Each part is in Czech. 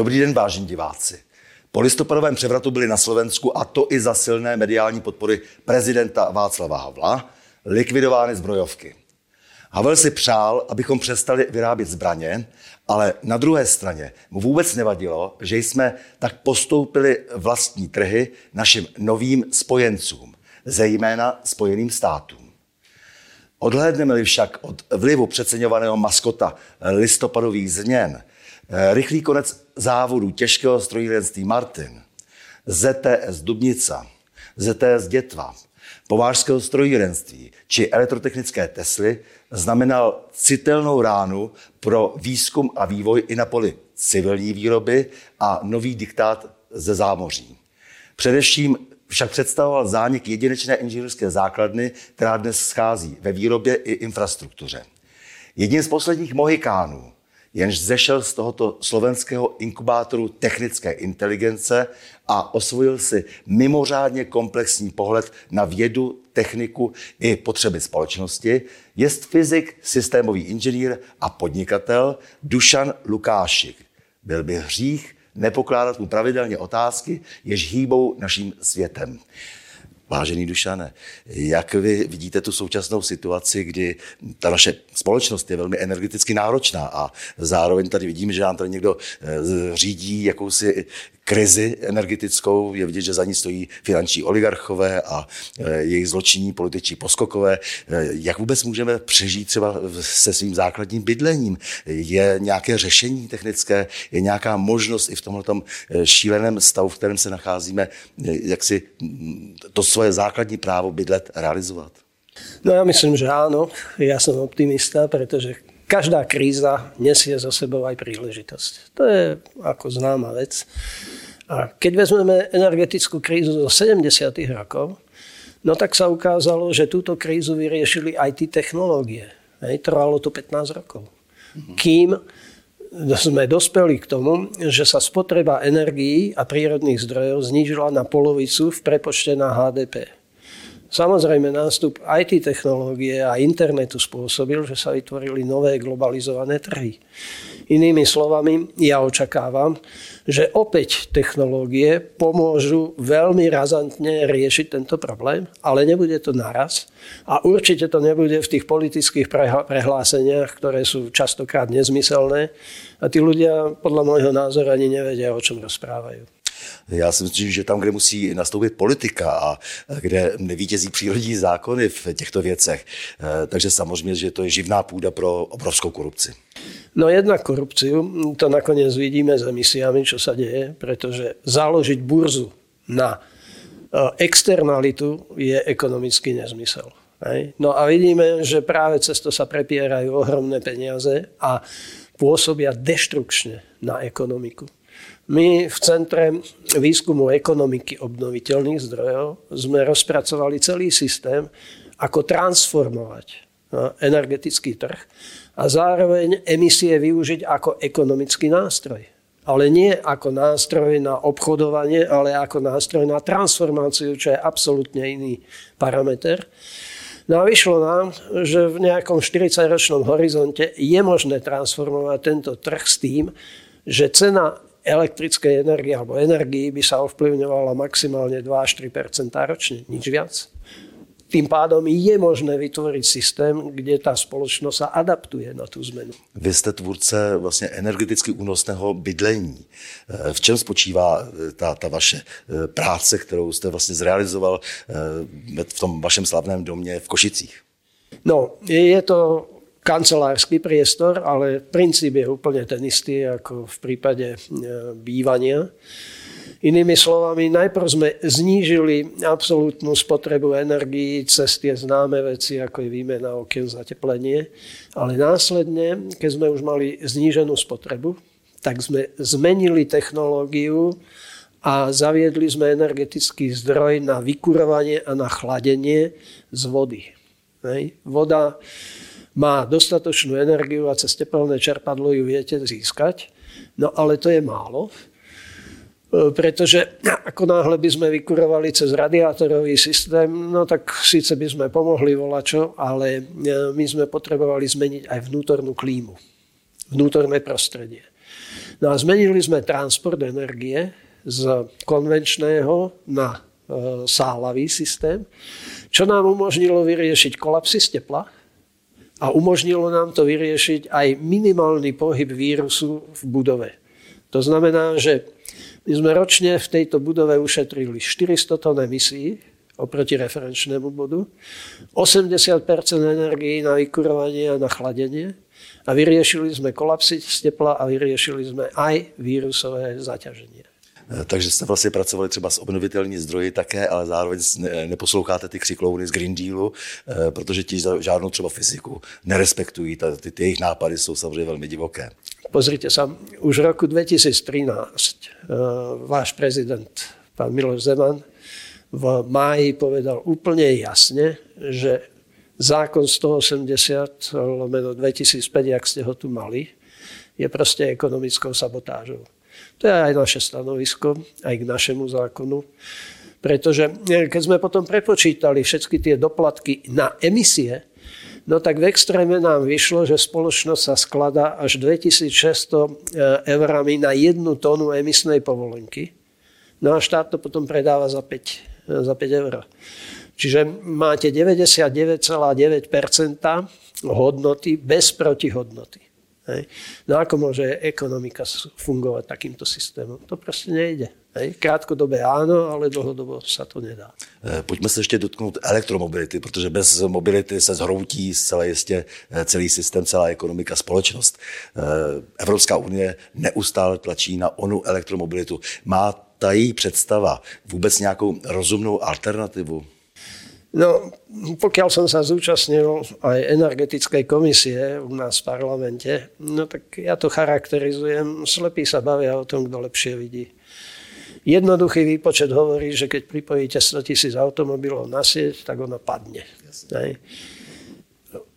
Dobrý den, vážení diváci. Po listopadovém převratu byli na Slovensku, a to i za silné mediální podpory prezidenta Václava Havla, likvidovány zbrojovky. Havel si přál, abychom přestali vyrábět zbraně, ale na druhé straně mu vůbec nevadilo, že jsme tak postoupili vlastní trhy našim novým spojencům, zejména Spojeným státům. Odhlédneme-li však od vlivu přeceňovaného maskota listopadových změn, rychlý konec závodu těžkého strojírenství Martin, ZTS Dubnica, ZTS Dětva, povážského strojírenství či elektrotechnické Tesly znamenal citelnou ránu pro výzkum a vývoj i na poli civilní výroby a nový diktát ze zámoří. Především však představoval zánik jedinečné inženýrské základny, která dnes schází ve výrobě i infrastruktuře. Jedním z posledních mohikánů, jenž zešel z tohoto slovenského inkubátoru technické inteligence a osvojil si mimořádně komplexní pohled na vědu, techniku i potřeby společnosti, jest fyzik, systémový inženýr a podnikatel Dušan Lukášik. Byl by hřích nepokládat mu pravidelně otázky, jež hýbou naším světem. Vážený Dušane, jak vy vidíte tu současnou situaci, kdy ta naše společnost je velmi energeticky náročná a zároveň tady vidím, že nám tady někdo řídí jakousi krizi energetickou, je vidět, že za ní stojí finanční oligarchové a jejich zločinní političtí poskokové. Jak vůbec můžeme přežít třeba se svým základním bydlením? Je nějaké řešení technické, je nějaká možnost i v tomhletom šíleném stavu, v kterém se nacházíme, jak si to svoje základní právo bydlet realizovat? No ja myslím, že áno. Ja som optimista, pretože každá kríza nesie za sebou aj príležitosť. To je ako známa vec. A keď vezmeme energetickú krízu zo 70. rokov, no tak sa ukázalo, že túto krízu vyriešili aj tie technológie. Trvalo to 15 rokov. Kým sme dospeli k tomu, že sa spotreba energií a prírodných zdrojov znížila na polovicu v prepočte na HDP. Samozrejme, nástup IT technológie a internetu spôsobil, že sa vytvorili nové globalizované trhy. Inými slovami, ja očakávam, že opäť technológie pomôžu veľmi razantne riešiť tento problém, ale nebude to naraz a určite to nebude v tých politických prehláseniach, ktoré sú častokrát nezmyselné a tí ľudia podľa môjho názoru ani nevedia, o čom rozprávajú. Já si myslím, že tam, kde musí nastoupit politika a kde nevítězí přírodní zákony v těchto věcech, takže samozřejmě, že to je živná půda pro obrovskou korupci. No jednak korupciu, to nakoniec vidíme s emisiami, čo sa deje, pretože založiť burzu na externalitu je ekonomický nezmysel. No a vidíme, že práve cez to sa prepierajú ohromné peniaze a pôsobia deštrukčne na ekonomiku. My v Centre výskumu ekonomiky obnoviteľných zdrojov sme rozpracovali celý systém, ako transformovať energetický trh a zároveň emisie využiť ako ekonomický nástroj. Ale nie ako nástroj na obchodovanie, ale ako nástroj na transformáciu, čo je absolútne iný parameter. No a vyšlo nám, že v nejakom 40-ročnom horizonte je možné transformovať tento trh s tým, že cena elektrickej energie alebo energii by sa ovplyvňovala maximálne 2-3% ročne, nič viac. Tým pádom je možné vytvoriť systém, kde tá spoločnosť sa adaptuje na tú zmenu. Vy ste tvůrce vlastně energeticky únosného bydlení. V čem spočívá ta vaše práce, kterou jste vlastně zrealizoval v tom vašem slavném domě v Košicích? No, je to kancelársky priestor, ale princíp je úplne ten istý ako v prípade bývania. Inými slovami, najprv sme znížili absolútnu spotrebu energií cez tie známe veci, ako je výmena okien, zateplenie, ale následne, keď sme už mali zníženú spotrebu, tak sme zmenili technológiu a zaviedli sme energetický zdroj na vykurovanie a na chladenie z vody. Voda má dostatočnú energiu a cez tepelné čerpadlo ju viete získať. No ale to je málo, pretože ako náhle by sme vykurovali cez radiátorový systém, no tak síce by sme pomohli volačo, ale my sme potrebovali zmeniť aj vnútornú klímu, vnútorné prostredie. No a zmenili sme transport energie z konvenčného na sáhlavý systém, čo nám umožnilo vyriešiť kolapsy z tepla a umožnilo nám to vyriešiť aj minimálny pohyb vírusu v budove. To znamená, že my sme ročne v tejto budove ušetrili 400 tón emisí oproti referenčnému bodu, 80% energií na vykurovanie a na chladenie a vyriešili sme kolapsy z tepla a vyriešili sme aj vírusové zaťaženie. Takže jste vlastně pracovali třeba s obnovitelnými zdroji také, ale zároveň neposloucháte ty křiklouny z Green Dealu, protože ti žádnou třeba fyziku nerespektují. Ty jejich nápady jsou samozřejmě velmi divoké. Pozrite sa, už v roku 2013 váš prezident, pán Miloš Zeman, v máji povedal úplne jasne, že zákon 180/2005, jak ste ho tu mali, je proste ekonomickou sabotážou. To je aj naše stanovisko, aj k našemu zákonu, pretože keď sme potom prepočítali všetky tie doplatky na emisie, no tak v extréme nám vyšlo, že spoločnosť sa skladá až 2600 eurami na 1 tonu emisnej povolenky. No a štát to potom predáva za 5 eur. Čiže máte 99,9% hodnoty bez protihodnoty. Hej. No ako môže ekonomika fungovať takýmto systémom? To proste nejde. Hej. Krátkodobé áno, ale dlhodobo sa to nedá. Pojďme se ještě dotknout elektromobility, protože bez mobility se zhroutí zcela jistě celý systém, celá ekonomika, společnost. Evropská unie neustále tlačí na onu elektromobilitu. Má ta její představa vůbec nějakou rozumnou alternativu? No, pokiaľ som sa zúčastnil aj energetickej komisie u nás v parlamente, no tak ja to charakterizujem, slepí sa bavia o tom, kto lepšie vidí. Jednoduchý výpočet hovorí, že keď pripojíte 100 000 automobilov na sieť, tak ona padne. Jasne.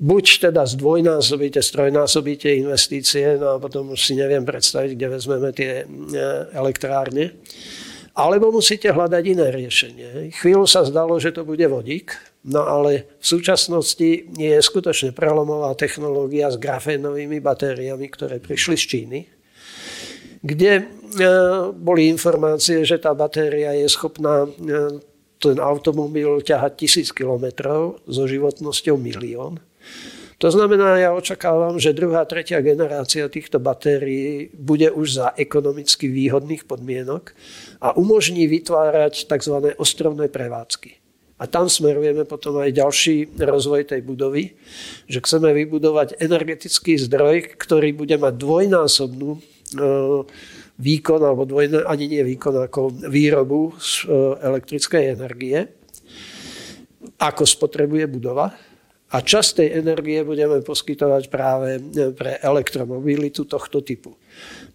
Buď teda zdvojnásobíte, strojnásobíte investície, no a potom už si neviem predstaviť, kde vezmeme tie elektrárne. Alebo musíte hľadať iné riešenie. Chvíľu sa zdalo, že to bude vodík, no ale v súčasnosti je skutočne prelomová technológia s grafénovými batériami, ktoré prišli z Číny, kde boli informácie, že tá batéria je schopná ten automobil ťahať 1000 kilometrov so životnosťou 1 000 000. To znamená, ja očakávam, že druhá, tretia generácia týchto batérií bude už za ekonomicky výhodných podmienok a umožní vytvárať tzv. Ostrovné prevádzky. A tam smerujeme potom aj ďalší rozvoj tej budovy, že chceme vybudovať energetický zdroj, ktorý bude mať dvojnásobnú výkon, alebo ani nie výkon, ako výrobu elektrickej energie, ako spotrebuje budova. A časť tej energie budeme poskytovať práve pre elektromobilitu tohto typu.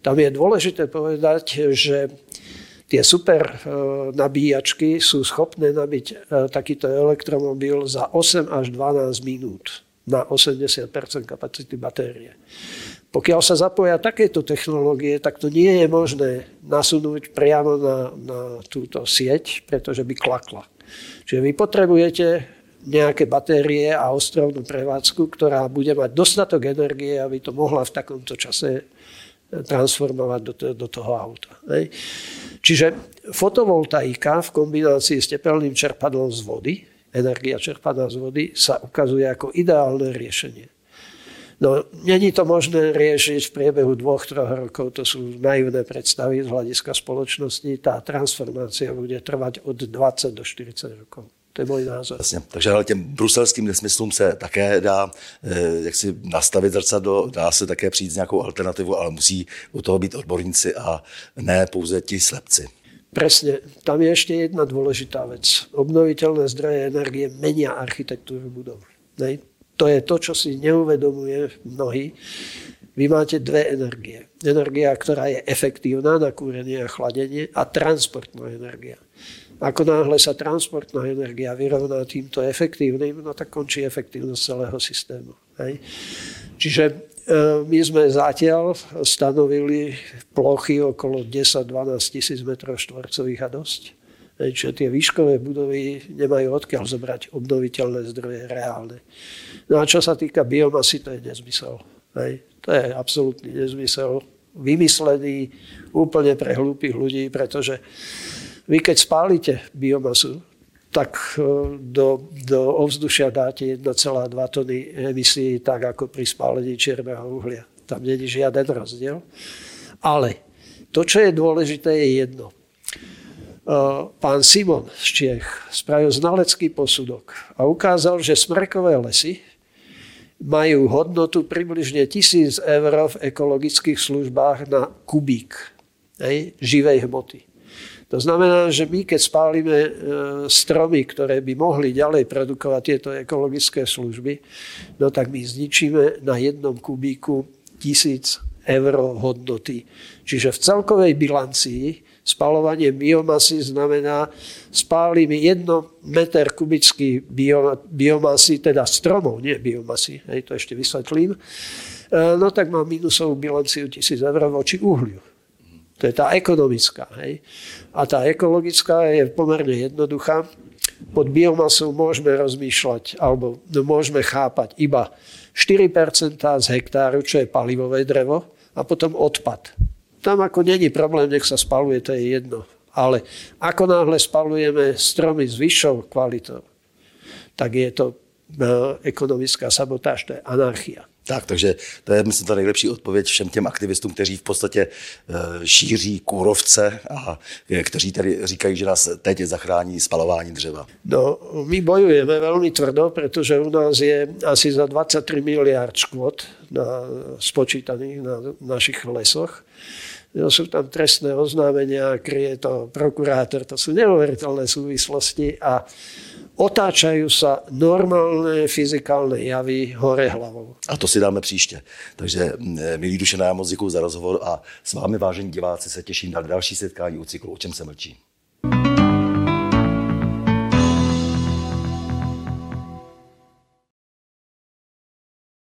Tam je dôležité povedať, že tie super nabíjačky sú schopné nabiť takýto elektromobil za 8 až 12 minút na 80% kapacity batérie. Pokiaľ sa zapoja takéto technológie, tak to nie je možné nasunúť priamo na túto sieť, pretože by klakla. Čiže vy potrebujete nejaké batérie a ostrovnú prevádzku, ktorá bude mať dostatok energie, aby to mohla v takomto čase transformovať do toho auta. Čiže fotovoltaika v kombinácii s tepelným čerpadlom z vody, energia čerpaná z vody, sa ukazuje ako ideálne riešenie. No, není to možné riešiť v priebehu 2-3 rokov, to sú naivné predstavy z hľadiska spoločnosti. Tá transformácia bude trvať od 20 do 40 rokov. To je můj názor. Jasně. Takže ale těm bruselským nesmyslům se také dá jaksi nastavit zrcadlo, dá se také přijít s nějakou alternativu, ale musí u toho být odborníci a ne pouze ti slepci. Presne. Tam je ještě jedna důležitá věc. Obnovitelné zdroje energie menia architektúru budov. To je to, čo si neuvedomuje mnohí. Vy máte dve energie. Energia, ktorá je efektívna na kúrenie a chladenie, a transportná energia. Ako náhle sa transportná energia vyrovná týmto efektívnym, no tak končí efektívnosť celého systému. Hej. Čiže my sme zatiaľ stanovili plochy okolo 10-12 000 m² a dosť. Hej, čiže tie výškové budovy nemajú odkiaľ zobrať obnoviteľné zdroje reálne. No a čo sa týka biomasy, to je nezmysel. Hej. To je absolútny nezmysel. vymyslený úplne pre hlúpych ľudí, pretože vy keď spálite biomasu, tak do ovzdušia dáte 1,2 tony emisí, tak ako pri spálení čierneho uhlia. Tam není žiaden rozdiel. Ale to, čo je dôležité, je jedno. Pán Simon z Čiech spravil znalecký posudok a ukázal, že smrekové lesy majú hodnotu približne 1 000 eur v ekologických službách na kubík živej hmoty. To znamená, že my, keď spálime stromy, ktoré by mohli ďalej produkovať tieto ekologické služby, no tak my zničíme na jednom kubíku 1 000 eur hodnoty. Čiže v celkovej bilancii spalovanie biomasy znamená, spálime 1 meter kubický biomasy, teda stromov, nie biomasy, to ešte vysvetlím, no tak mám minusovú bilanciu 1 000 eur voči uhliu. To je tá ekonomická. Hej. A tá ekologická je pomerne jednoduchá. Pod biomasou môžeme rozmýšľať, alebo môžeme chápať iba 4% z hektáru, čo je palivové drevo, a potom odpad. Tam ako není problém, nech sa spaluje, to je jedno. Ale ako náhle spalujeme stromy s vyššou kvalitou, tak je to ekonomická sabotáž, to je anarchia. Tak, takže to je, myslím, ta nejlepší odpověď všem těm aktivistům, kteří v podstatě šíří kůrovce a kteří tady říkají, že nás teď zachrání spalování dřeva. No, my bojujeme velmi tvrdo, protože u nás je asi za 23 miliard škod spočítaných na našich lesoch. No, sú tam trestné oznámenia, kryje to prokurátor, to sú neuveriteľné súvislosti a otáčajú sa normálne fyzikálne javy hore hlavou. A to si dáme příště. Takže, milí Dušená, já moc děkuju za rozhovor a s vámi, vážení diváci, se těším na další setkání u cyklu O čem se mlčí.